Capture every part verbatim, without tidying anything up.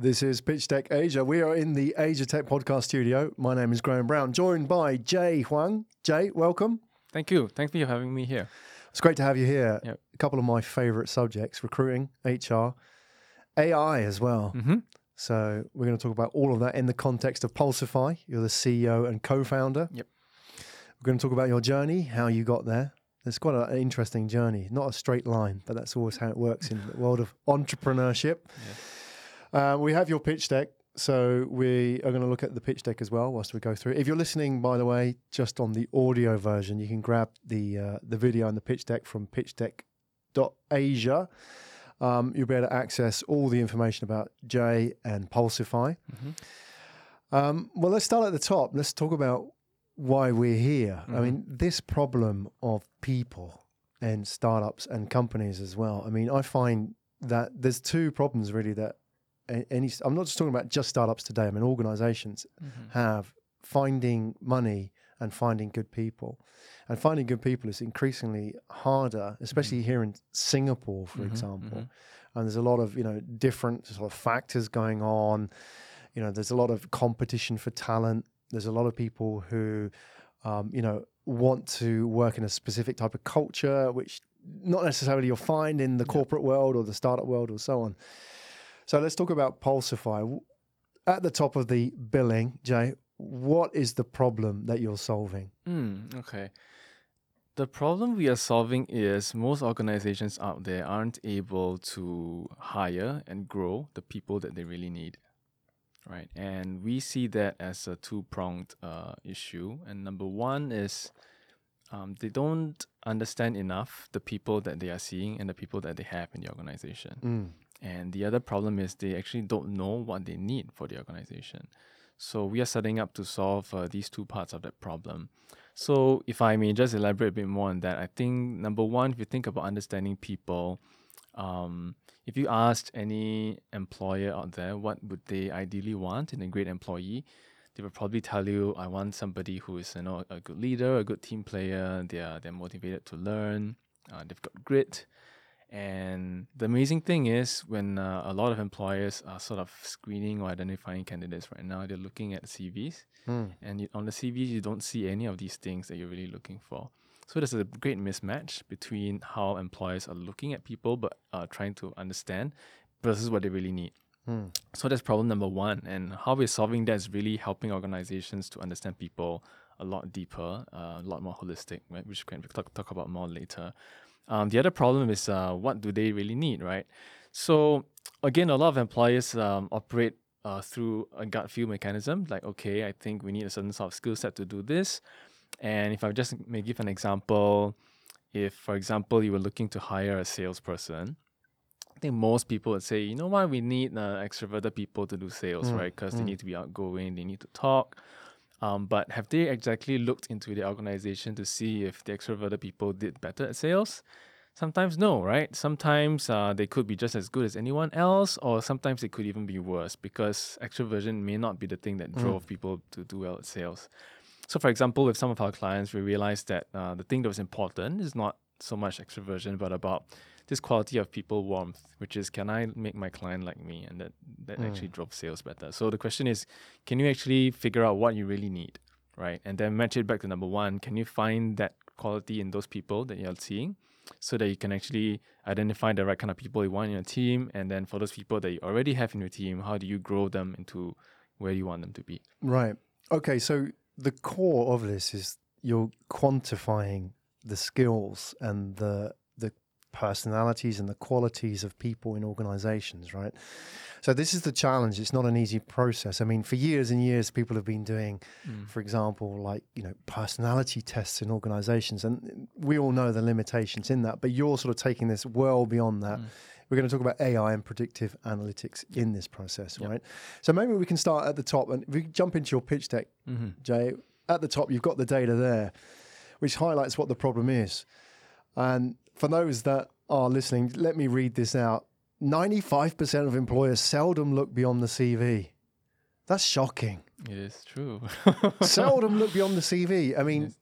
This is Pitch Tech Asia. We are in the Asia Tech Podcast Studio. My name is Graham Brown, joined by Jay Huang. Jay, welcome. Thank you. Thanks for having me here. It's great to have you here. Yep. A couple of my favorite subjects, recruiting, H R, A I as well. Mm-hmm. So we're going to talk about all of that in the context of Pulsifi. You're the C E O and co-founder. Yep. We're going to talk about your journey, how you got there. It's quite an interesting journey. Not a straight line, but that's always how it works in the world of entrepreneurship. Yeah. Uh, we have your pitch deck, so we are going to look at the pitch deck as well whilst we go through it. If you're listening, by the way, just on the audio version, you can grab the uh, the video and the pitch deck from pitch deck dot asia. Um, you'll be able to access all the information about Jay and Pulsifi. Mm-hmm. Um, well, let's start at the top. Let's talk about why we're here. Mm-hmm. I mean, this problem of people and startups and companies as well. I mean, I find that there's two problems really that Any, I'm not just talking about just startups today. I mean, organizations mm-hmm. have finding money and finding good people. And finding good people is increasingly harder, especially mm-hmm. here in Singapore, for mm-hmm. example. Mm-hmm. And there's a lot of, you know, different sort of factors going on. You know, there's a lot of competition for talent. There's a lot of people who, um, you know, want to work in a specific type of culture, which not necessarily you'll find in the yeah. corporate world or the startup world or so on. So let's talk about Pulsifi. At the top of the billing, Jay, what is the problem that you're solving? Mm, okay. The problem we are solving is most organizations out there aren't able to hire and grow the people that they really need, right? And we see that as a two-pronged uh, issue. And number one is um, they don't understand enough the people that they are seeing and the people that they have in the organization. Mm. And the other problem is they actually don't know what they need for the organization. So we are setting up to solve uh, these two parts of that problem. So if I may just elaborate a bit more on that, I think number one, if you think about understanding people, um, if you asked any employer out there, what would they ideally want in a great employee? They would probably tell you, I want somebody who is, you know, a good leader, a good team player. They are, they're motivated to learn. Uh, they've got grit. And the amazing thing is when uh, a lot of employers are sort of screening or identifying candidates right now, they're looking at C Vs. Mm. And you, on the C Vs, you don't see any of these things that you're really looking for. So there's a great mismatch between how employers are looking at people but are trying to understand versus what they really need. Mm. So that's problem number one. And how we're solving that is really helping organizations to understand people a lot deeper, uh, a lot more holistic, right? Which we can talk, talk about more later. Um, the other problem is uh, what do they really need, right? So again, a lot of employers um, operate uh, through a gut feel mechanism. Like, okay, I think we need a certain sort of skill set to do this. And if I just may give an example, if, for example, you were looking to hire a salesperson, I think most people would say, you know what, we need uh, extroverted people to do sales, mm, right? Because mm. they need to be outgoing, they need to talk. Um, but have they exactly looked into the organization to see if the extroverted people did better at sales? Sometimes no, right? Sometimes uh, they could be just as good as anyone else, or sometimes they could even be worse because extroversion may not be the thing that drove mm. people to do well at sales. So for example, with some of our clients, we realized that uh, the thing that was important is not so much extroversion, but about this quality of people warmth, which is, can I make my client like me? And that, that mm. actually drove sales better. So the question is, can you actually figure out what you really need, right? And then match it back to number one, can you find that quality in those people that you're seeing so that you can actually identify the right kind of people you want in your team? And then for those people that you already have in your team, how do you grow them into where you want them to be? Right. Okay, so the core of this is you're quantifying the skills and the personalities and the qualities of people in organizations, right? So this is the challenge. It's not an easy process. I mean, for years and years, people have been doing, mm. for example, like, you know, personality tests in organizations. And we all know the limitations in that, but you're sort of taking this well beyond that. Mm. We're going to talk about A I and predictive analytics in this process, yep. right? So maybe we can start at the top and if we jump into your pitch deck, mm-hmm. Jay, at the top, you've got the data there, which highlights what the problem is. And for those that are listening, let me read this out. ninety-five percent of employers seldom look beyond the C V. That's shocking. It is true. Seldom look beyond the C V. I mean,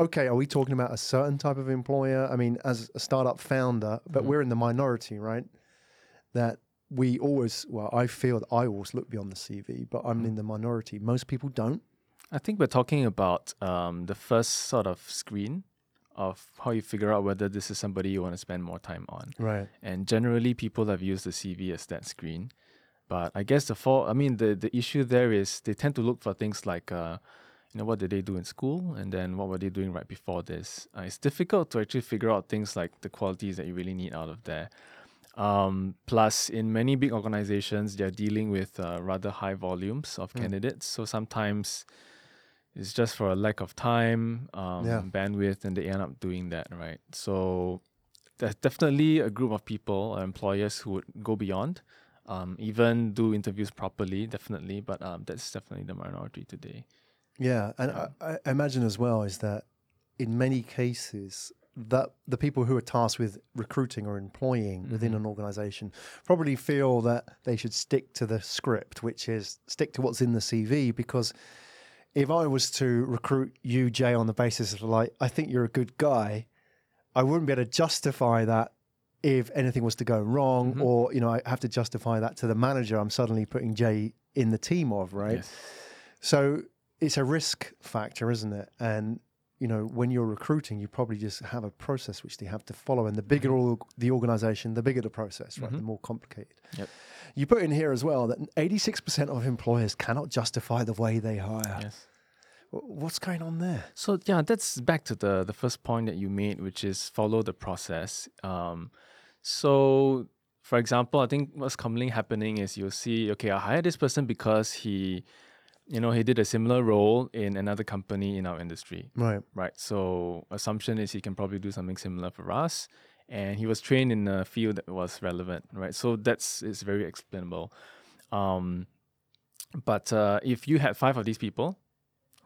okay, are we talking about a certain type of employer? I mean, as a startup founder, but mm-hmm. we're in the minority, right? That we always, well, I feel that I always look beyond the C V, but I'm mm. in the minority. Most people don't. I think we're talking about um, the first sort of screen of how you figure out whether this is somebody you want to spend more time on. Right. And generally, people have used the C V as that screen. But I guess the fall, I mean, the, the issue there is they tend to look for things like, uh, you know, what did they do in school? And then what were they doing right before this? Uh, it's difficult to actually figure out things like the qualities that you really need out of there. Um, plus, in many big organizations, they're dealing with uh, rather high volumes of mm. candidates. So sometimes it's just for a lack of time, um, yeah. bandwidth, and they end up doing that, right? So there's definitely a group of people, employers, who would go beyond, um, even do interviews properly, definitely. But um, that's definitely the minority today. Yeah, and um, I, I imagine as well is that in many cases, that the people who are tasked with recruiting or employing mm-hmm. within an organization probably feel that they should stick to the script, which is stick to what's in the C V, because if I was to recruit you, Jay, on the basis of like, I think you're a good guy, I wouldn't be able to justify that if anything was to go wrong, mm-hmm. or, you know, I have to justify that to the manager I'm suddenly putting Jay in the team of, right? Yes. So it's a risk factor, isn't it? And, you know, when you're recruiting, you probably just have a process which they have to follow. And the bigger mm-hmm. org- the organization, the bigger the process, right? Mm-hmm. The more complicated. Yep. You put in here as well that eighty-six percent of employers cannot justify the way they hire. Yes. What's going on there? So, yeah, that's back to the, the first point that you made, which is follow the process. Um, so, for example, I think what's commonly happening is you'll see, okay, I hired this person because he... you know, he did a similar role in another company in our industry. Right. Right. So assumption is he can probably do something similar for us. And he was trained in a field that was relevant. Right. So that's, it's very explainable. Um, but uh, if you had five of these people,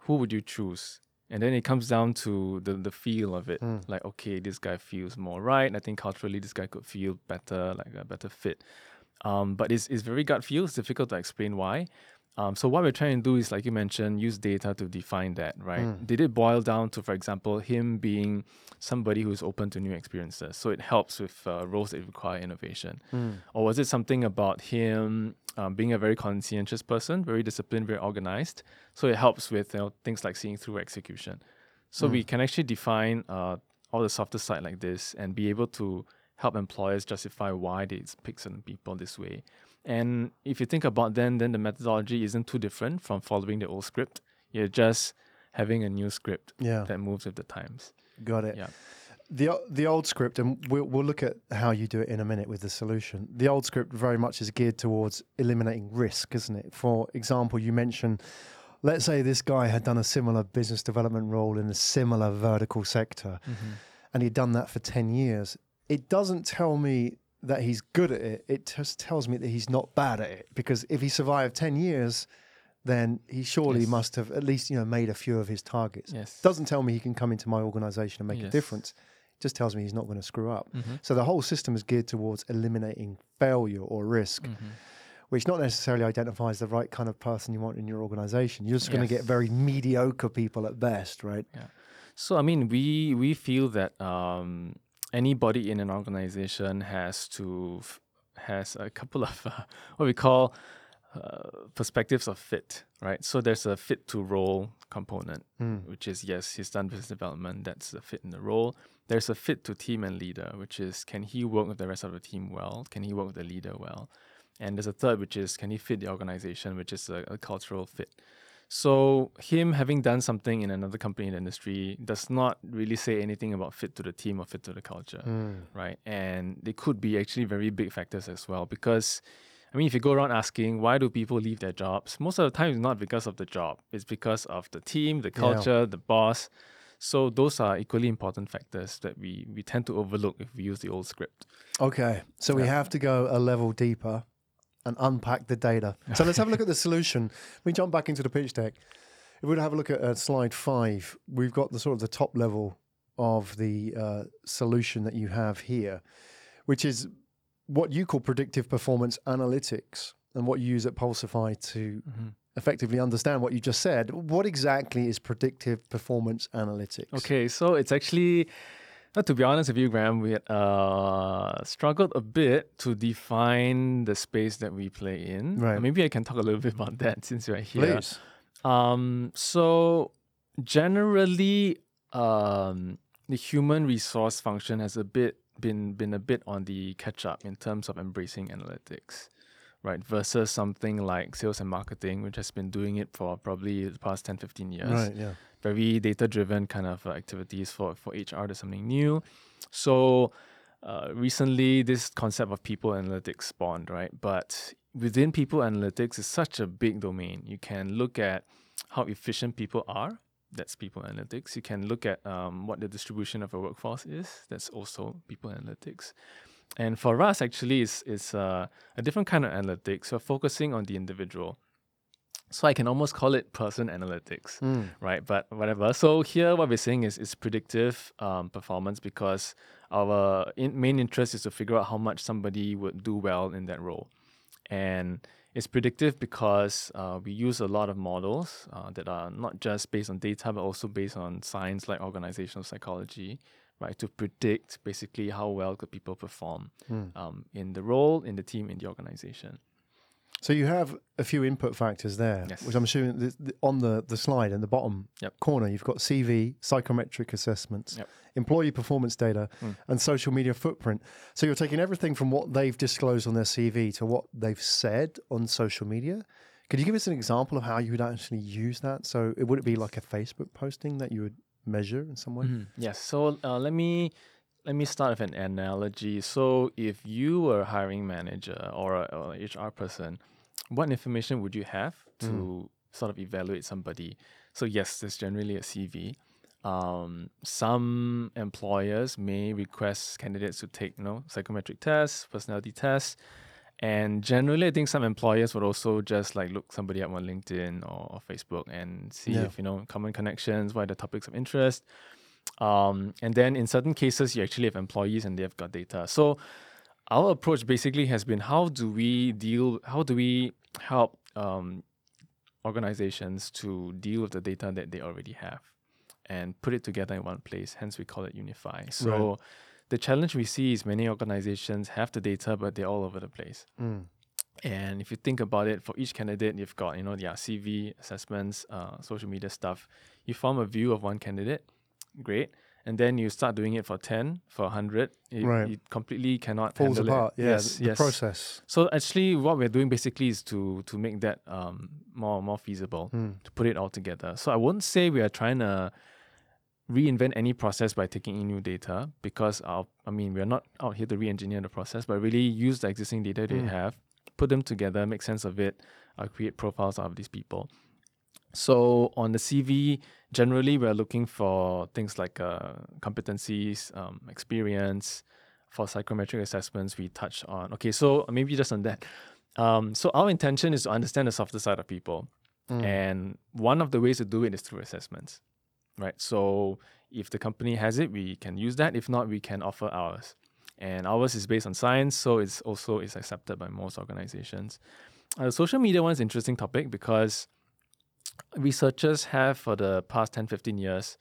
who would you choose? And then it comes down to the, the feel of it. Mm. Like, okay, this guy feels more right. I think culturally this guy could feel better, like a better fit. Um, but it's, it's very gut feel. It's difficult to explain why. Um, so what we're trying to do is, like you mentioned, use data to define that, right? Mm. Did it boil down to, for example, him being somebody who's open to new experiences? So it helps with uh, roles that require innovation. Mm. Or was it something about him um, being a very conscientious person, very disciplined, very organized? So it helps with, you know, things like seeing through execution. So mm. we can actually define uh, all the softer side like this and be able to help employers justify why they pick certain people this way. And if you think about then, then the methodology isn't too different from following the old script. You're just having a new script yeah. that moves with the times. Got it. Yeah. The the old script, and we'll, we'll look at how you do it in a minute with the solution. The old script very much is geared towards eliminating risk, isn't it? For example, you mentioned, let's say this guy had done a similar business development role in a similar vertical sector, mm-hmm. and he'd done that for ten years. It doesn't tell me that he's good at it, it just tells me that he's not bad at it. Because if he survived ten years, then he surely yes. must have at least, you know, made a few of his targets. Yes. Doesn't tell me he can come into my organization and make yes. a difference. Just tells me he's not going to screw up. Mm-hmm. So the whole system is geared towards eliminating failure or risk, mm-hmm. which not necessarily identifies the right kind of person you want in your organization. You're just yes. going to get very mediocre people at best, right? Yeah. So, I mean, we, we feel that... Um, anybody in an organization has to f- has a couple of uh, what we call uh, perspectives of fit, right? So there's a fit to role component, mm. which is yes, he's done business development. That's the fit in the role. There's a fit to team and leader, which is can he work with the rest of the team well? Can he work with the leader well? And there's a third, which is can he fit the organization, which is a, a cultural fit. So him having done something in another company in the industry does not really say anything about fit to the team or fit to the culture, mm. right? And they could be actually very big factors as well because, I mean, if you go around asking why do people leave their jobs, most of the time it's not because of the job. It's because of the team, the culture, yeah. the boss. So those are equally important factors that we, we tend to overlook if we use the old script. Okay, so yeah. we have to go a level deeper and unpack the data. So let's have a look at the solution. We jump back into the pitch deck. If we were to have a look at uh, slide five, we've got the sort of the top level of the uh, solution that you have here, which is what you call predictive performance analytics and what you use at Pulsifi to mm-hmm. effectively understand what you just said. What exactly is predictive performance analytics? Okay, so it's actually But to be honest with you, Graham, we uh, struggled a bit to define the space that we play in. Right. Maybe I can talk a little bit about that since we're here. Please. Um, so generally, um, the human resource function has a bit been been a bit on the catch up in terms of embracing analytics, right? Versus something like sales and marketing, which has been doing it for probably the past ten, fifteen years. Right, yeah. Very data-driven kind of uh, activities for, for H R to something new. So uh, recently, this concept of people analytics spawned, right? But within people analytics, is such a big domain. You can look at how efficient people are. That's people analytics. You can look at um, what the distribution of a workforce is. That's also people analytics. And for us, actually, it's, it's uh, a different kind of analytics. We're focusing on the individual. So I can almost call it person analytics, mm. right? But whatever. So here, what we're saying is, is predictive um, performance, because our in- main interest is to figure out how much somebody would do well in that role. And it's predictive because uh, we use a lot of models uh, that are not just based on data, but also based on science like organizational psychology, right? To predict basically how well could people perform mm. um, in the role, in the team, in the organization. So you have a few input factors there, yes. which I'm assuming th- th- on the, the slide in the bottom yep. corner, you've got C V, psychometric assessments, yep. employee performance data, mm. and social media footprint. So you're taking everything from what they've disclosed on their C V to what they've said on social media. Could you give us an example of how you would actually use that? So it, would it be like a Facebook posting that you would measure in some way? Mm. Yes. So uh, let me... Let me start with an analogy. So if you were a hiring manager or an H R person, what information would you have to mm. sort of evaluate somebody? So yes, there's generally a C V. Um, some employers may request candidates to take you know, psychometric tests, personality tests. And generally, I think some employers would also just like look somebody up on LinkedIn or Facebook and see yeah. if, you know, common connections, what are the topics of interest. Um, and then in certain cases, you actually have employees and they've got data. So our approach basically has been how do we deal, how do we help um, organizations to deal with the data that they already have and put it together in one place. Hence, we call it Unify. So right. the challenge we see is many organizations have the data, but they're all over the place. Mm. And if you think about it, for each candidate, you've got, you know, their C V, assessments, uh, social media stuff. You form a view of one candidate. Great. And then you start doing it for ten, for one hundred. It, right. it completely cannot Falls handle apart. It. Yeah, yes, the, the yes. process. So actually what we're doing basically is to to make that um more more feasible, mm. to put it all together. So I wouldn't say we are trying to reinvent any process by taking in new data, because our, I mean, we're not out here to re-engineer the process, but really use the existing data mm. they have, put them together, make sense of it, uh, create profiles out of these people. So on the C V, generally, we're looking for things like uh, competencies, um, experience. For psychometric assessments, we touch on... Okay, so maybe just on that. Um, so our intention is to understand the softer side of people. Mm. And one of the ways to do it is through assessments, right? So if the company has it, we can use that. If not, we can offer ours. And ours is based on science, so it's also it's accepted by most organizations. Uh, social media one is an interesting topic because... Researchers have, for the past ten, fifteen years,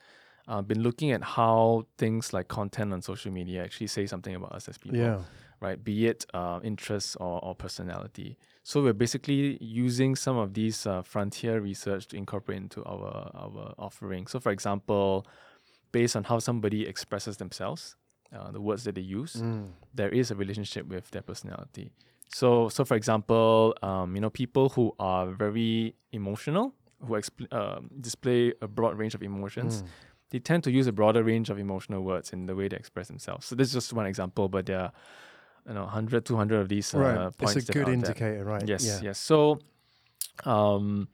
uh, been looking at how things like content on social media actually say something about us as people, yeah. right? Be it uh, interests or, or personality. So we're basically using some of these uh, frontier research to incorporate into our, our offering. So for example, based on how somebody expresses themselves, uh, the words that they use, mm. there is a relationship with their personality. So, so for example, um, you know, people who are very emotional, who exp- uh, display a broad range of emotions, mm. they tend to use a broader range of emotional words in the way they express themselves. So this is just one example, but there are, you know, one hundred, two hundred of these uh, right. points. It's a good indicator, there. Right? Yes, yeah. yes. So, um,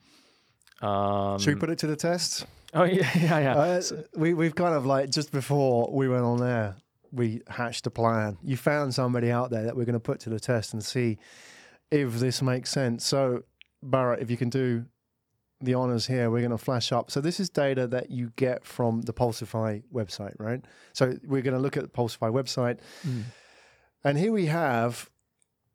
um, should we put it to the test? Oh yeah, yeah, yeah. Uh, so, we we've kind of like just before we went on air, we hatched a plan. You found somebody out there that we're going to put to the test and see if this makes sense. So, Barrett, if you can do the honors here, we're going to flash up. So this is data that you get from the Pulsifi website, right? So we're going to look at the Pulsifi website. Mm. And here we have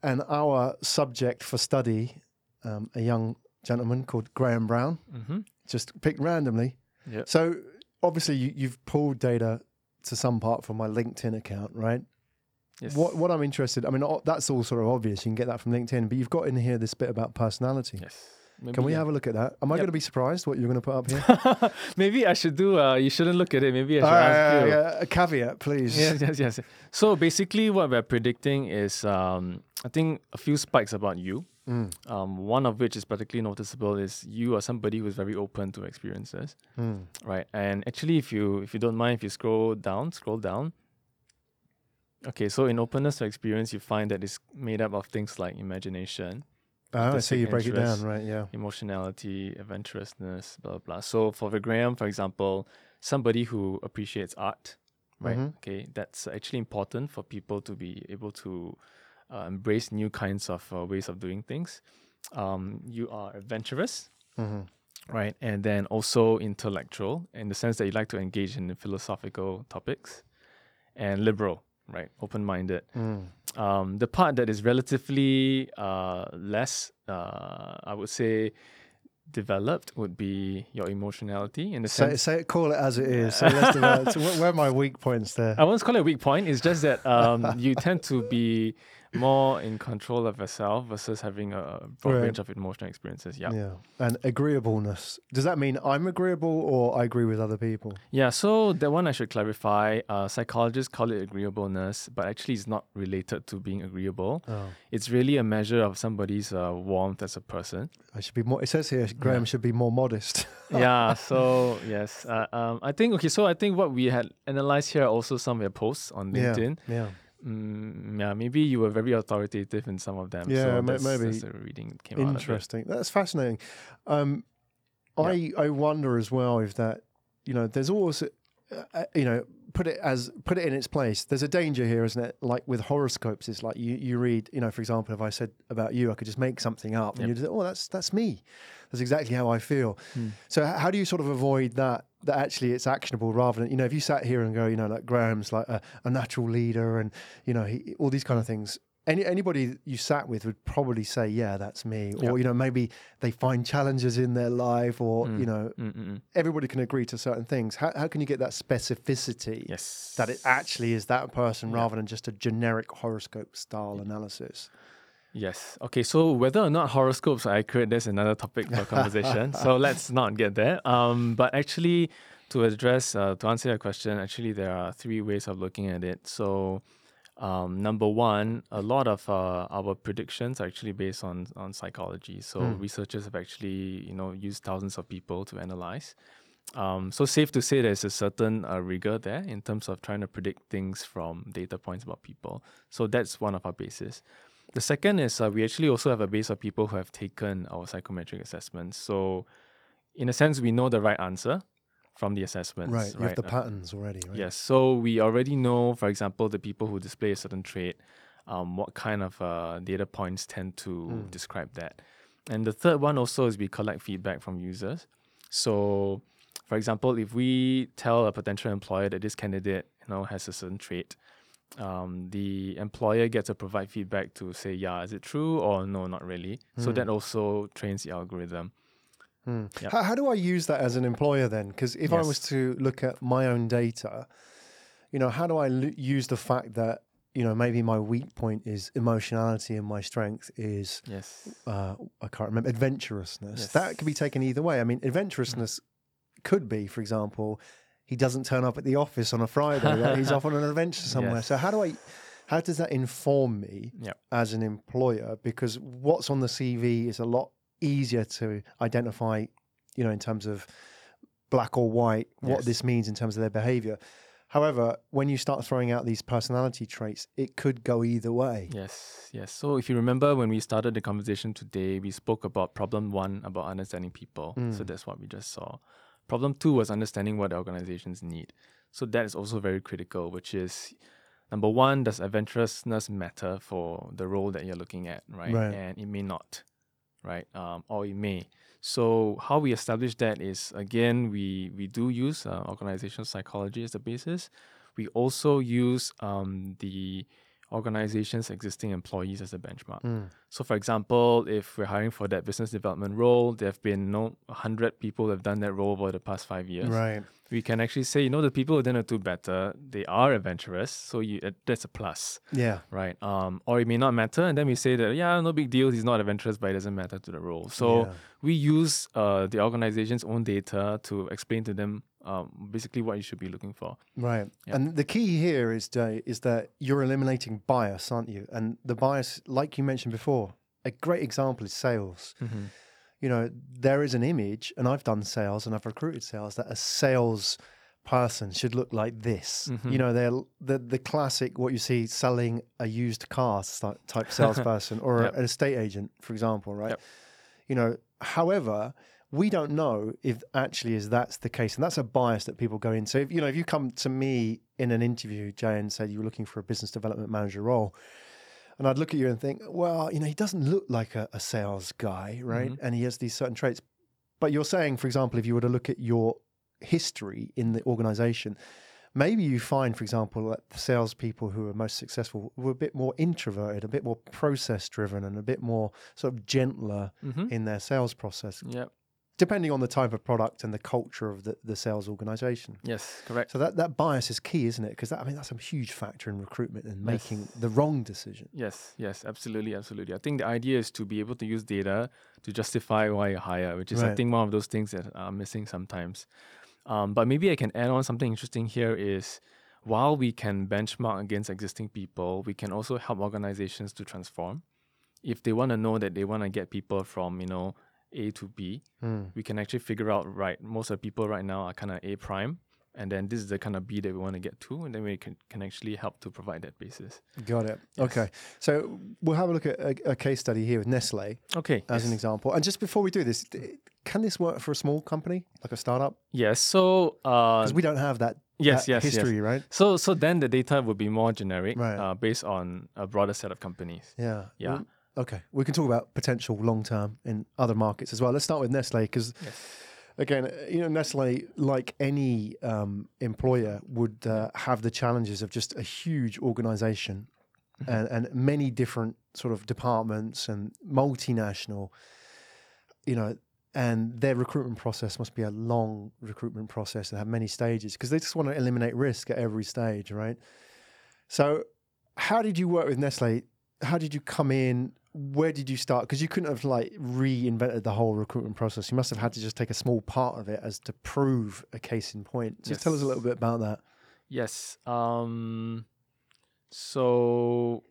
an our subject for study, um, a young gentleman called Graham Brown, mm-hmm. just picked randomly. Yep. So obviously you, you've pulled data to some part from my LinkedIn account, right? Yes. What what I'm interested, I mean, that's all sort of obvious. You can get that from LinkedIn, but you've got in here this bit about personality. Yes. Maybe can we yeah. have a look at that? Am I yep. going to be surprised what you're going to put up here? Maybe I should do, uh, you shouldn't look at it. Maybe I should uh, ask yeah, you. Yeah. A caveat, please. Yes, yes, yes. So basically what we're predicting is, um, I think, a few spikes about you. Mm. Um, one of which is particularly noticeable is you are somebody who is very open to experiences, mm. right? And actually, if you if you don't mind, if you scroll down, scroll down. Okay, so in openness to experience, you find that it's made up of things like imagination. Ah, so you break it down, right? Yeah. Emotionality, adventurousness, blah, blah, blah. So for the Graham, for example, somebody who appreciates art, right? Mm-hmm. Okay, that's actually important for people to be able to uh, embrace new kinds of uh, ways of doing things. Um, you are adventurous, mm-hmm. right? And then also intellectual in the sense that you like to engage in philosophical topics, and liberal. Right, open-minded. Mm. Um, the part that is relatively uh, less, uh, I would say, developed would be your emotionality. In the say, sense, say it, call it as it is. So less developed. So where are my weak points there? I won't call it a weak point. It's just that um, you tend to be more in control of yourself versus having a broad right. range of emotional experiences. Yeah. Yeah. And agreeableness. Does that mean I'm agreeable or I agree with other people? Yeah. So that one I should clarify. Uh, psychologists call it agreeableness, but actually it's not related to being agreeable. Oh. It's really a measure of somebody's uh, warmth as a person. I should be more. It says here Graham yeah. should be more modest. yeah. So yes. Uh, um. I think okay. So I think what we had analyzed here are also some of your posts on LinkedIn. Yeah. yeah. Mm, yeah, maybe you were very authoritative in some of them. Yeah, so that's, maybe. That's the reading that came Interesting. Out of it. That's fascinating. Um, I yeah. I wonder as well if that, you know, there's always, uh, you know, put it as put it in its place. There's a danger here, isn't it? Like with horoscopes, it's like you, you read, you know, for example, if I said about you, I could just make something up, yep. and you'd say, oh, that's that's me. That's exactly how I feel. Hmm. So how do you sort of avoid that? That actually it's actionable rather than, you know, if you sat here and go, you know, like Graham's like a, a natural leader and, you know, he, all these kind of things. Any Anybody you sat with would probably say, yeah, that's me. Or, yep. you know, maybe they find challenges in their life or, mm. you know, Mm-mm. everybody can agree to certain things. How, how can you get that specificity yes. that it actually is that person yeah. rather than just a generic horoscope style analysis? Yes. Okay, so whether or not horoscopes are accurate, that's another topic for conversation. So let's not get there. Um, but actually, to address, uh, to answer your question, actually there are three ways of looking at it. So um, number one, a lot of uh, our predictions are actually based on, on psychology. So mm. researchers have actually, you know, used thousands of people to analyze. Um, so safe to say there's a certain uh, rigor there in terms of trying to predict things from data points about people. So that's one of our bases. The second is uh, we actually also have a base of people who have taken our psychometric assessments. So in a sense, we know the right answer from the assessments. Right, you right? have the patterns uh, already, right? Yes, so we already know, for example, the people who display a certain trait, um, what kind of uh, data points tend to mm. describe that. And the third one also is we collect feedback from users. So, for example, if we tell a potential employer that this candidate, you know, has a certain trait, Um, the employer gets to provide feedback to say, yeah, is it true or no, not really. Mm. So that also trains the algorithm. Mm. Yep. How, how do I use that as an employer then? Because if yes. I was to look at my own data, you know, how do I l- use the fact that, you know, maybe my weak point is emotionality and my strength is, yes. uh, I can't remember, adventurousness. Yes. That could be taken either way. I mean, adventurousness mm. could be, for example, he doesn't turn up at the office on a Friday. Right? He's off on an adventure somewhere. Yes. So how do I, how does that inform me yep. as an employer? Because what's on the C V is a lot easier to identify, you know, in terms of black or white, yes. what this means in terms of their behavior. However, when you start throwing out these personality traits, it could go either way. Yes, yes. So if you remember when we started the conversation today, we spoke about problem one, about understanding people. Mm. So that's what we just saw. Problem two was understanding what organizations need. So that is also very critical, which is, number one, does adventurousness matter for the role that you're looking at, right? right. And it may not, right? Um, or it may. So how we establish that is, again, we, we do use uh, organizational psychology as the basis. We also use um, the organization's existing employees as a benchmark. Mm. So for example, if we're hiring for that business development role, there have been no one hundred people who have done that role over the past five years. Right. We can actually say, you know, the people who didn't do better, they are adventurous. So you, uh, that's a plus. Yeah. Right. Um, or it may not matter. And then we say that, yeah, no big deal. He's not adventurous, but it doesn't matter to the role. So yeah. we use uh, the organization's own data to explain to them um, basically what you should be looking for. Right. Yeah. And the key here is, Jay, is that you're eliminating bias, aren't you? And the bias, like you mentioned before, a great example is sales. Mm-hmm. You know, there is an image, and I've done sales and I've recruited sales, that a sales person should look like this. Mm-hmm. You know, they're the, the classic, what you see selling a used car type salesperson or yep. an estate agent, for example, right? Yep. You know, however, we don't know if actually is that's the case. And that's a bias that people go into. If, you know, if you come to me in an interview, Jay, and said you were looking for a business development manager role, and I'd look at you and think, well, you know, he doesn't look like a, a sales guy, right? Mm-hmm. And he has these certain traits. But you're saying, for example, if you were to look at your history in the organization, maybe you find, for example, that the salespeople who are most successful were a bit more introverted, a bit more process-driven, and a bit more sort of gentler mm-hmm. in their sales process. Yep. Depending on the type of product and the culture of the, the sales organization. Yes, correct. So that, that bias is key, isn't it? Because that, I mean, that's a huge factor in recruitment and making yes. the wrong decision. Yes, yes, absolutely, absolutely. I think the idea is to be able to use data to justify why you hire, which is, right. I think, one of those things that are missing sometimes. Um, but maybe I can add on something interesting here is, while we can benchmark against existing people, we can also help organizations to transform. If they want to know that they want to get people from, you know, A to B, mm. we can actually figure out, right, most of the people right now are kind of A prime, and then this is the kind of B that we want to get to, and then we can, can actually help to provide that basis. Got it. Yes. Okay. So we'll have a look at a, a case study here with Nestlé okay, as yes. an example. And just before we do this, can this work for a small company, like a startup? Yes. So... Because uh, we don't have that, yes, that yes, history, yes. right? So so then the data would be more generic right. uh, based on a broader set of companies. Yeah. Yeah. Well, okay, we can talk about potential long-term in other markets as well. Let's start with Nestlé because, yes. again, you know, Nestlé, like any um, employer, would uh, have the challenges of just a huge organization mm-hmm. and, and many different sort of departments and multinational, you know, and their recruitment process must be a long recruitment process and have many stages because they just want to eliminate risk at every stage, right? So how did you work with Nestlé? How did you come in? Where did you start? Because you couldn't have like reinvented the whole recruitment process. You must have had to just take a small part of it as to prove a case in point. Just yes. tell us a little bit about that. Yes. Um, so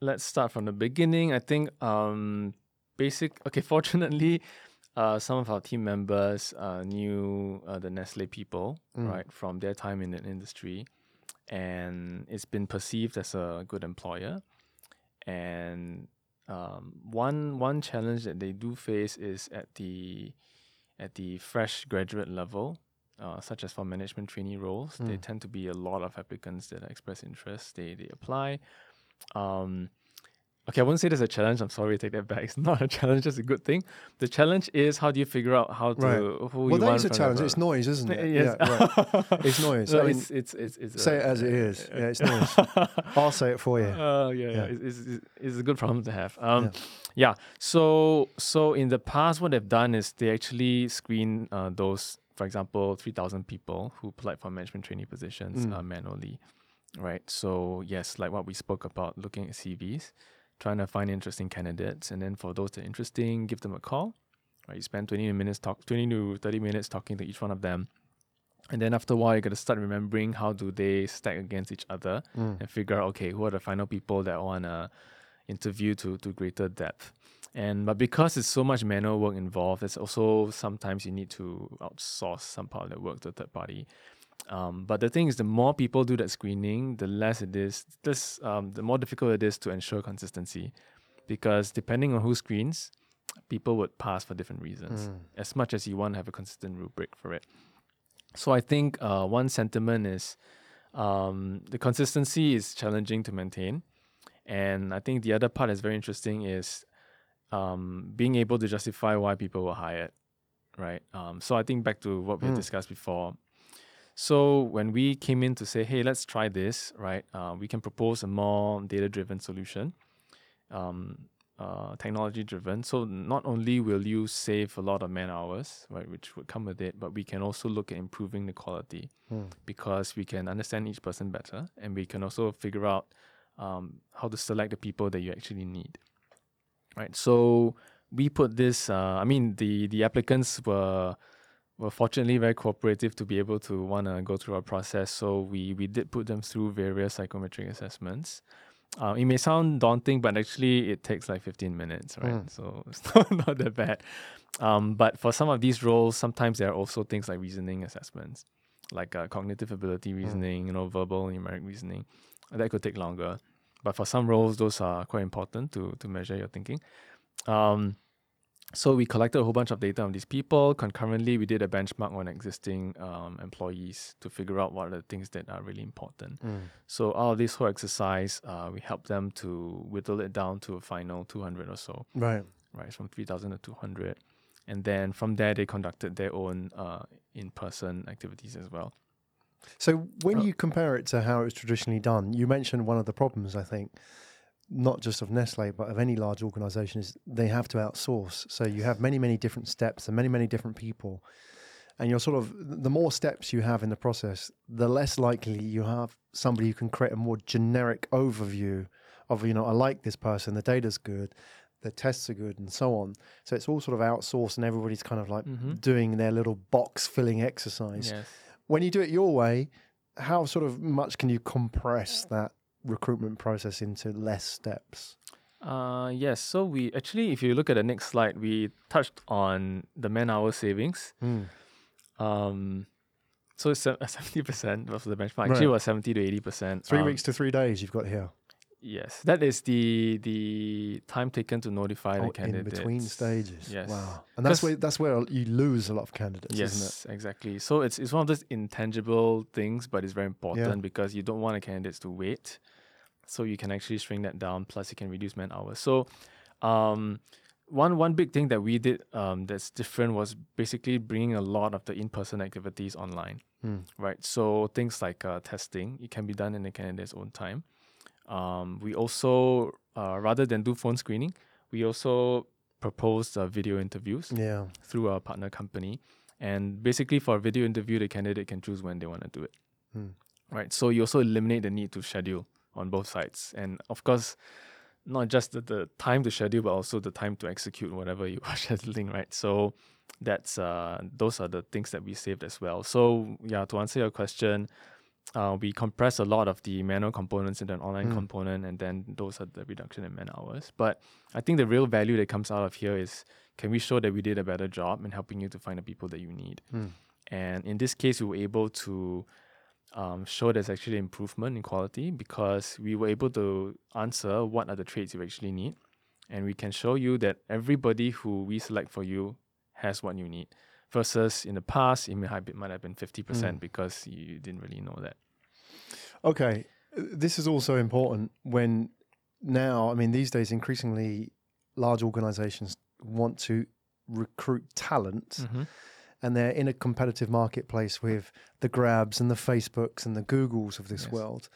let's start from the beginning. I think um, basic. Okay, fortunately, uh, some of our team members uh, knew uh, the Nestlé people, mm. right, from their time in the industry. And it's been perceived as a good employer. And um, one one challenge that they do face is at the at the fresh graduate level, uh, such as for management trainee roles. Mm. There tend to be a lot of applicants that express interest. They they apply. Um, okay, I wouldn't say there's a challenge. I'm sorry, take that back. It's not a challenge. It's a good thing. The challenge is how do you figure out how to right. who well, you want. Well, that is a challenge. It's noise, isn't it? Yes. Yeah, right. It's noise. No, I mean, it's, it's, it's, it's say a, it as it is. Yeah, it's noise. I'll say it for you. Uh, yeah, yeah. yeah. It's, it's, it's a good problem to have. Um, yeah. yeah. So so in the past, what they've done is they actually screen uh, those, for example, three thousand people who applied for management trainee positions mm. uh, manually, right? So yes, like what we spoke about, looking at C Vs. Trying to find interesting candidates, and then for those that are interesting, give them a call. Right, you spend twenty minutes talk, twenty to thirty minutes talking to each one of them, and then after a while, you got to start remembering how do they stack against each other, mm. and figure out okay, who are the final people that I want to interview to to greater depth. And but because it's so much manual work involved, it's also sometimes you need to outsource some part of that work to a third party. Um, but the thing is, the more people do that screening, the less it is, this, um, the more difficult it is to ensure consistency, because depending on who screens, people would pass for different reasons, mm. as much as you want to have a consistent rubric for it. So I think uh, one sentiment is um, the consistency is challenging to maintain. And I think the other part is very interesting is um, being able to justify why people were hired, right? Um, so I think back to what we mm. discussed before. So when we came in to say, hey, let's try this, right? Uh, we can propose a more data-driven solution. Um, uh, technology driven. So not only will you save a lot of man hours, right, which would come with it, but we can also look at improving the quality mm. because we can understand each person better, and we can also figure out um, how to select the people that you actually need. Right. So we put this, uh, I mean, the, the applicants were... Well, fortunately, very cooperative to be able to want to go through our process. So we we did put them through various psychometric assessments. Uh, it may sound daunting, but actually it takes like fifteen minutes, right? Mm. So it's not, not that bad. Um, but for some of these roles, sometimes there are also things like reasoning assessments, like uh, cognitive ability reasoning, mm. you know, verbal, numeric reasoning. That could take longer. But for some roles, those are quite important to to measure your thinking. Um, So we collected a whole bunch of data on these people. Concurrently, we did a benchmark on existing um, employees to figure out what are the things that are really important. Mm. So out of this whole exercise, uh, we helped them to whittle it down to a final two hundred or so. Right. Right, from three thousand to two hundred. And then from there, they conducted their own uh, in-person activities as well. So when uh, you compare it to how it's traditionally done, you mentioned one of the problems, I think, not just of Nestle, but of any large organization, is they have to outsource. So you have many, many different steps and many, many different people. And you're sort of, the more steps you have in the process, the less likely you have somebody who can create a more generic overview of, you know, I like this person, the data's good, the tests are good, and so on. So it's all sort of outsourced, and everybody's kind of like mm-hmm. doing their little box filling exercise. Yes. When you do it your way, how sort of much can you compress that recruitment process into less steps? Uh, yes. So we actually, if you look at the next slide, we touched on the man-hour savings. Mm. Um, so it's seventy percent of the benchmark. Right. Actually, it was seventy to eighty percent. Three um, weeks to three days you've got here. Yes. That is the the time taken to notify oh, the candidates. In between stages. Yes. Wow. And that's where that's where you lose a lot of candidates, yes, isn't it? Yes, exactly. So it's, it's one of those intangible things, but it's very important yeah. because you don't want the candidates to wait. So you can actually shrink that down, plus you can reduce man hours. So um, one one big thing that we did um, that's different was basically bringing a lot of the in-person activities online, mm. right? So things like uh, testing, it can be done in the candidate's own time. Um, we also, uh, rather than do phone screening, we also proposed uh, video interviews yeah. through our partner company. And basically for a video interview, the candidate can choose when they want to do it, mm. right? So you also eliminate the need to schedule on both sides. And of course, not just the, the time to schedule, but also the time to execute whatever you are scheduling, right? So that's uh, those are the things that we saved as well. So yeah, to answer your question, uh, we compress a lot of the manual components into an online mm. component, and then those are the reduction in man hours. But I think the real value that comes out of here is, can we show that we did a better job in helping you to find the people that you need? Mm. And in this case, we were able to Um, show there's actually improvement in quality, because we were able to answer what are the traits you actually need, and we can show you that everybody who we select for you has what you need, versus in the past it, may have, it might have been fifty percent mm. because you didn't really know that. Okay, this is also important when now, I mean these days increasingly large organizations want to recruit talent mm-hmm. and they're in a competitive marketplace with the Grabs and the Facebooks and the Googles of this yes. world.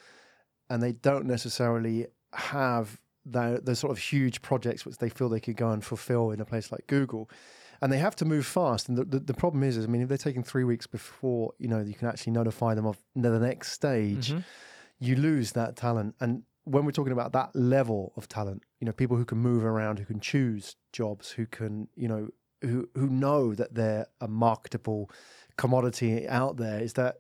And they don't necessarily have the, the sort of huge projects which they feel they could go and fulfill in a place like Google. And they have to move fast. And the, the, the problem is, is, I mean, if they're taking three weeks before, you know, you can actually notify them of the next stage, mm-hmm. you lose that talent. And when we're talking about that level of talent, you know, people who can move around, who can choose jobs, who can, you know, who who know that they're a marketable commodity out there, is that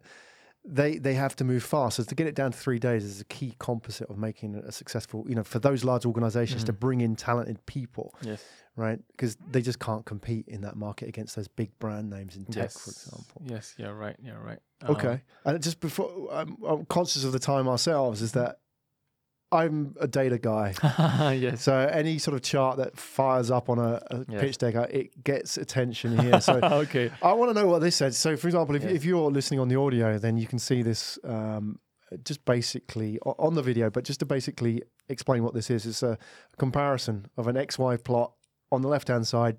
they they have to move fast. So to get it down to three days is a key composite of making a successful, you know, for those large organizations mm. to bring in talented people, yes. right? Because they just can't compete in that market against those big brand names in tech, yes. for example. Yes, yeah, right, yeah, right. Um, okay, and just before, I'm, I'm conscious of the time ourselves, is that I'm a data guy. yes. So any sort of chart that fires up on a, a yes. pitch deck, it gets attention here. So okay. I want to know what this says. So for example, if, yes. if you're listening on the audio, then you can see this um, just basically on the video, but just to basically explain what this is, it's a comparison of an X Y plot on the left-hand side,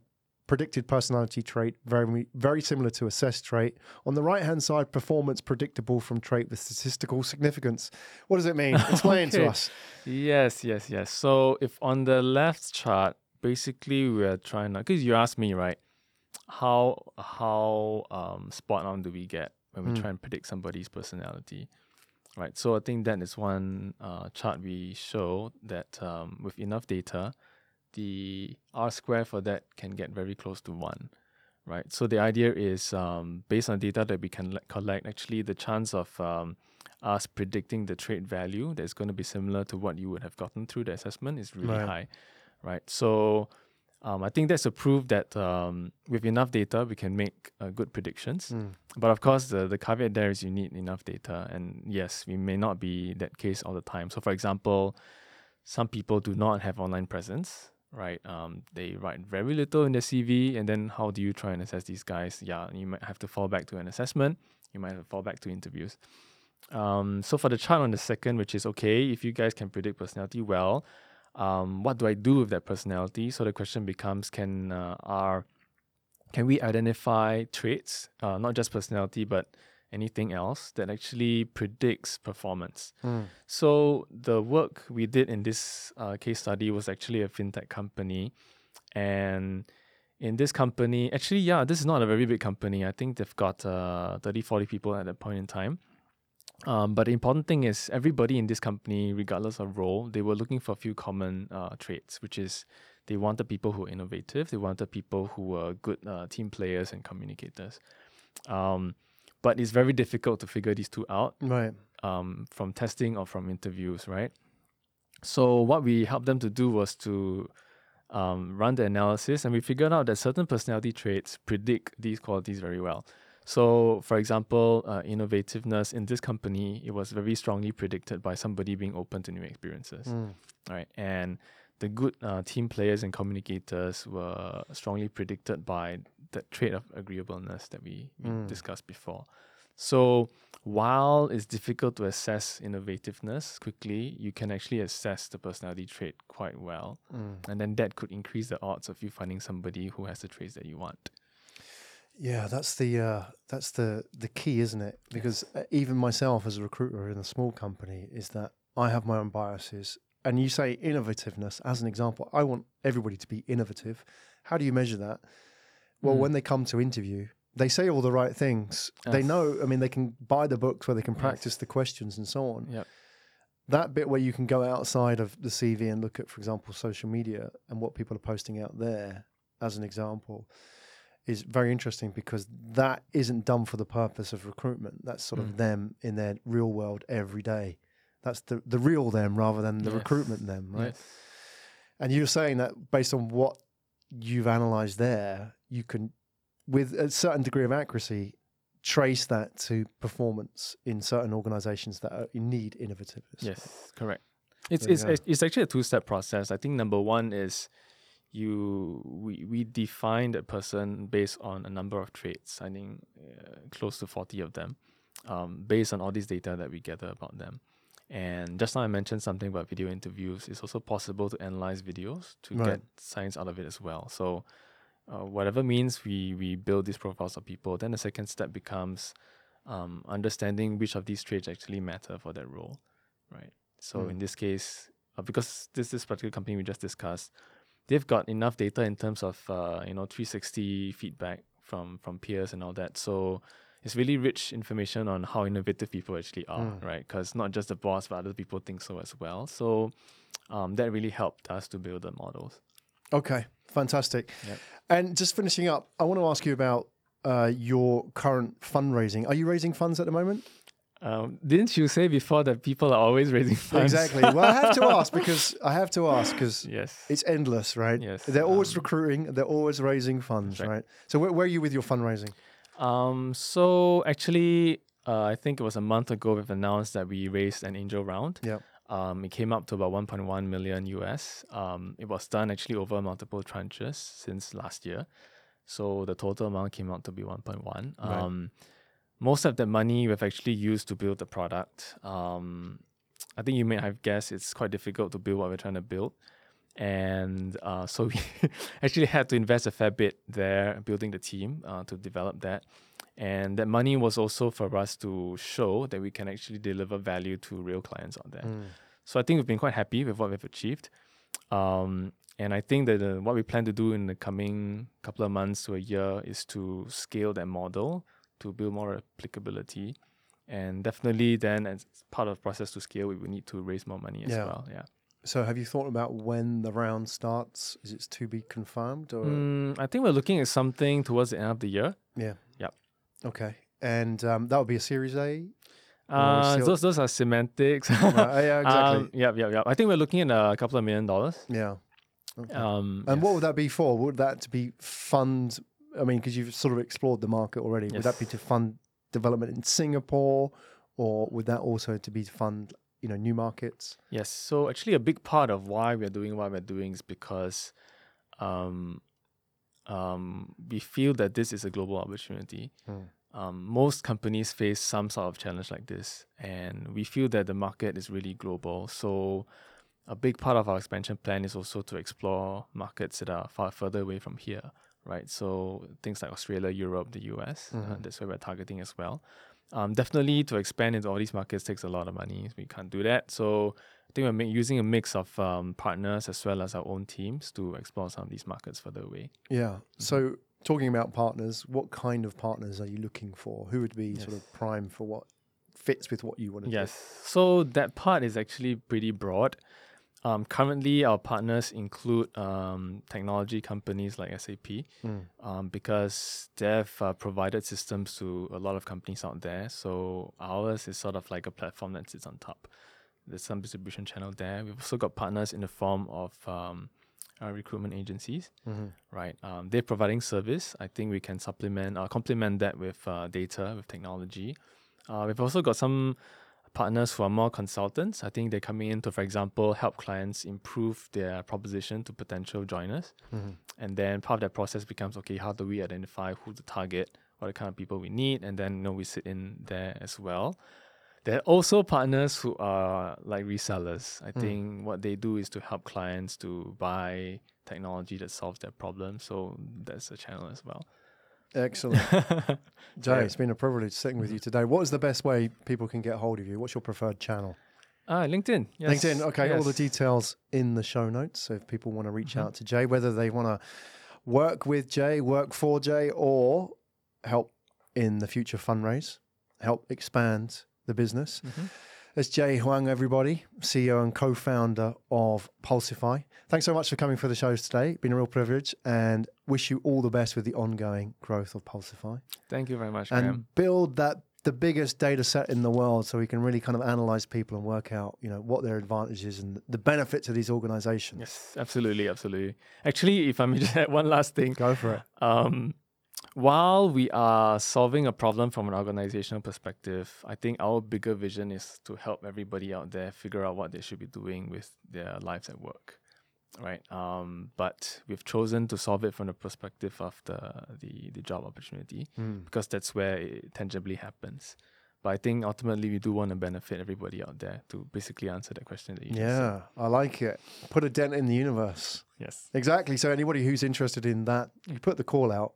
predicted personality trait, very very similar to assessed trait. On the right-hand side, performance predictable from trait with statistical significance. What does it mean? Explain okay. to us. Yes, yes, yes. So if on the left chart, basically we're trying to, because you asked me, right, how how um, spot on do we get when we mm. try and predict somebody's personality, right? So I think that is one uh, chart we show that um, with enough data, the R-square for that can get very close to one, right? So the idea is um, based on data that we can le- collect, actually the chance of um, us predicting the trait value that's going to be similar to what you would have gotten through the assessment is really right. high, right? So um, I think that's a proof that um, with enough data, we can make uh, good predictions. Mm. But of course, the, the caveat there is you need enough data. And yes, we may not be that case all the time. So for example, some people do not have online presence. Right, um, they write very little in their C V, and then how do you try and assess these guys? Yeah, you might have to fall back to an assessment. You might have to fall back to interviews. Um, so for the chart on the second, which is okay, if you guys can predict personality well, um, what do I do with that personality? So the question becomes: Can uh, our can we identify traits, uh, not just personality, but anything else that actually predicts performance. Mm. So the work we did in this uh, case study was actually a fintech company. And in this company, actually, yeah, this is not a very big company. I think they've got uh, thirty, forty people at that point in time. Um, but the important thing is everybody in this company, regardless of role, they were looking for a few common uh, traits, which is they wanted people who were innovative. They wanted people who were good uh, team players and communicators. Um, But it's very difficult to figure these two out right. um, from testing or from interviews, right? So what we helped them to do was to um, run the analysis, and we figured out that certain personality traits predict these qualities very well. So, for example, uh, innovativeness in this company, it was very strongly predicted by somebody being open to new experiences, mm. right? And the good uh, team players and communicators were strongly predicted by that trait of agreeableness that we, we mm. discussed before. So while it's difficult to assess innovativeness quickly, you can actually assess the personality trait quite well. Mm. And then that could increase the odds of you finding somebody who has the traits that you want. Yeah, that's the uh, that's the, the key, isn't it? Because yes. even myself as a recruiter in a small company is that I have my own biases. And you say innovativeness as an example. I want everybody to be innovative. How do you measure that? Well, mm. when they come to interview, they say all the right things. Yes. They know, I mean, they can buy the books where they can practice yes. the questions and so on. Yep. That bit where you can go outside of the C V and look at, for example, social media and what people are posting out there as an example is very interesting because that isn't done for the purpose of recruitment. That's sort mm. of them in their real world every day. That's the, the real them rather than the yes. recruitment them, right? Yes. And you're saying that based on what you've analyzed there, you can, with a certain degree of accuracy, trace that to performance in certain organizations that are, need innovativeness. Yes, correct. It's it's, it's actually a two-step process. I think number one is you we, we define a person based on a number of traits, I think uh, close to forty of them, um, based on all this data that we gather about them. And just now I mentioned something about video interviews. It's also possible to analyze videos to right. get science out of it as well. So uh, whatever means, we we build these profiles of people. Then the second step becomes um, understanding which of these traits actually matter for that role, right? So mm. in this case, uh, because this this particular company we just discussed, they've got enough data in terms of uh, you know three sixty feedback from from peers and all that. So it's really rich information on how innovative people actually are, mm. right? Because not just the boss, but other people think so as well. So um, that really helped us to build the models. Okay, fantastic. Yep. And just finishing up, I want to ask you about uh, your current fundraising. Are you raising funds at the moment? Um, didn't you say before that people are always raising funds? Exactly. Well, I have to ask because I have to ask because yes. it's endless, right? Yes. They're always um, recruiting. They're always raising funds, right? right? So where, where are you with your fundraising? Um, so actually, uh, I think it was a month ago we've announced that we raised an angel round. Yeah. Um, it came up to about one point one million U S. Um, it was done actually over multiple tranches since last year. So the total amount came out to be one point one. Um, right. Most of that money we've actually used to build the product. Um, I think you may have guessed it's quite difficult to build what we're trying to build. And uh, so we actually had to invest a fair bit there, building the team uh, to develop that. And that money was also for us to show that we can actually deliver value to real clients on that. Mm. So I think we've been quite happy with what we've achieved. Um, and I think that uh, what we plan to do in the coming couple of months to a year is to scale that model to build more applicability. And definitely then as part of the process to scale, we will need to raise more money as yeah. well. Yeah. So have you thought about when the round starts? Is it to be confirmed? Or mm, I think we're looking at something towards the end of the year. Yeah. Yep. Okay. And um, that would be a Series A? Uh, those those are semantics. Right. Yeah, exactly. Um, yeah, yeah, yeah. I think we're looking at a couple of million dollars. Yeah. Okay. Um, and yes. What would that be for? Would that be fund? I mean, because you've sort of explored the market already. Yes. Would that be to fund development in Singapore, or would that also to be to fund, you know, new markets? Yes. So actually, a big part of why we're doing what we're doing is because um, um, we feel that this is a global opportunity. Mm. Um, most companies face some sort of challenge like this, and we feel that the market is really global. So a big part of our expansion plan is also to explore markets that are far further away from here, right? So things like Australia, Europe, the U S, mm-hmm. uh, that's where we're targeting as well. Um, definitely to expand into all these markets takes a lot of money. We can't do that. So I think we're ma- using a mix of um, partners as well as our own teams to explore some of these markets further away. Yeah. So talking about partners, what kind of partners are you looking for? Who would be yes. sort of prime for what fits with what you want to yes. do? Yes. So that part is actually pretty broad. Um, currently, our partners include um, technology companies like S A P mm. um, because they've uh, provided systems to a lot of companies out there. So ours is sort of like a platform that sits on top. There's some distribution channel there. We've also got partners in the form of um, our recruitment agencies, mm-hmm. right? Um, they're providing service. I think we can supplement, uh, complement that with uh, data, with technology. Uh, we've also got some partners who are more consultants. I think they're coming in to, for example, help clients improve their proposition to potential joiners. Mm-hmm. And then part of that process becomes, okay, how do we identify who to target, what the kind of people we need, and then you know, we sit in there as well. There are also partners who are like resellers. I mm. think what they do is to help clients to buy technology that solves their problem. So that's a channel as well. Excellent. Jay, it's been a privilege sitting with you today. What is the best way people can get hold of you? What's your preferred channel? Uh, LinkedIn. Yes. LinkedIn. Okay. Yes. All the details in the show notes. So if people want to reach mm-hmm. out to Jay, whether they want to work with Jay, work for Jay, or help in the future fundraise, help expand the business. Mm-hmm. It's Jay Huang, everybody, C E O and co-founder of Pulsifi. Thanks so much for coming for the shows today. Been a real privilege, and wish you all the best with the ongoing growth of Pulsifi. Thank you very much, Graham. And build that the biggest data set in the world so we can really kind of analyze people and work out, you know, what their advantages and the benefits of these organizations. Yes, absolutely, absolutely. Actually, if I may just add one last thing. Go for it. Um, While we are solving a problem from an organizational perspective, I think our bigger vision is to help everybody out there figure out what they should be doing with their lives at work, right? Um, but we've chosen to solve it from the perspective of the, the, the job opportunity mm. because that's where it tangibly happens. But I think ultimately we do want to benefit everybody out there to basically answer that question that you yeah, just said. Yeah, I like it. Put a dent in the universe. Yes. Exactly. So anybody who's interested in that, you put the call out.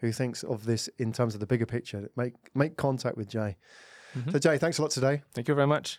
Who thinks of this in terms of the bigger picture, make make contact with Jay. Mm-hmm. So Jay, thanks a lot today. Thank you very much.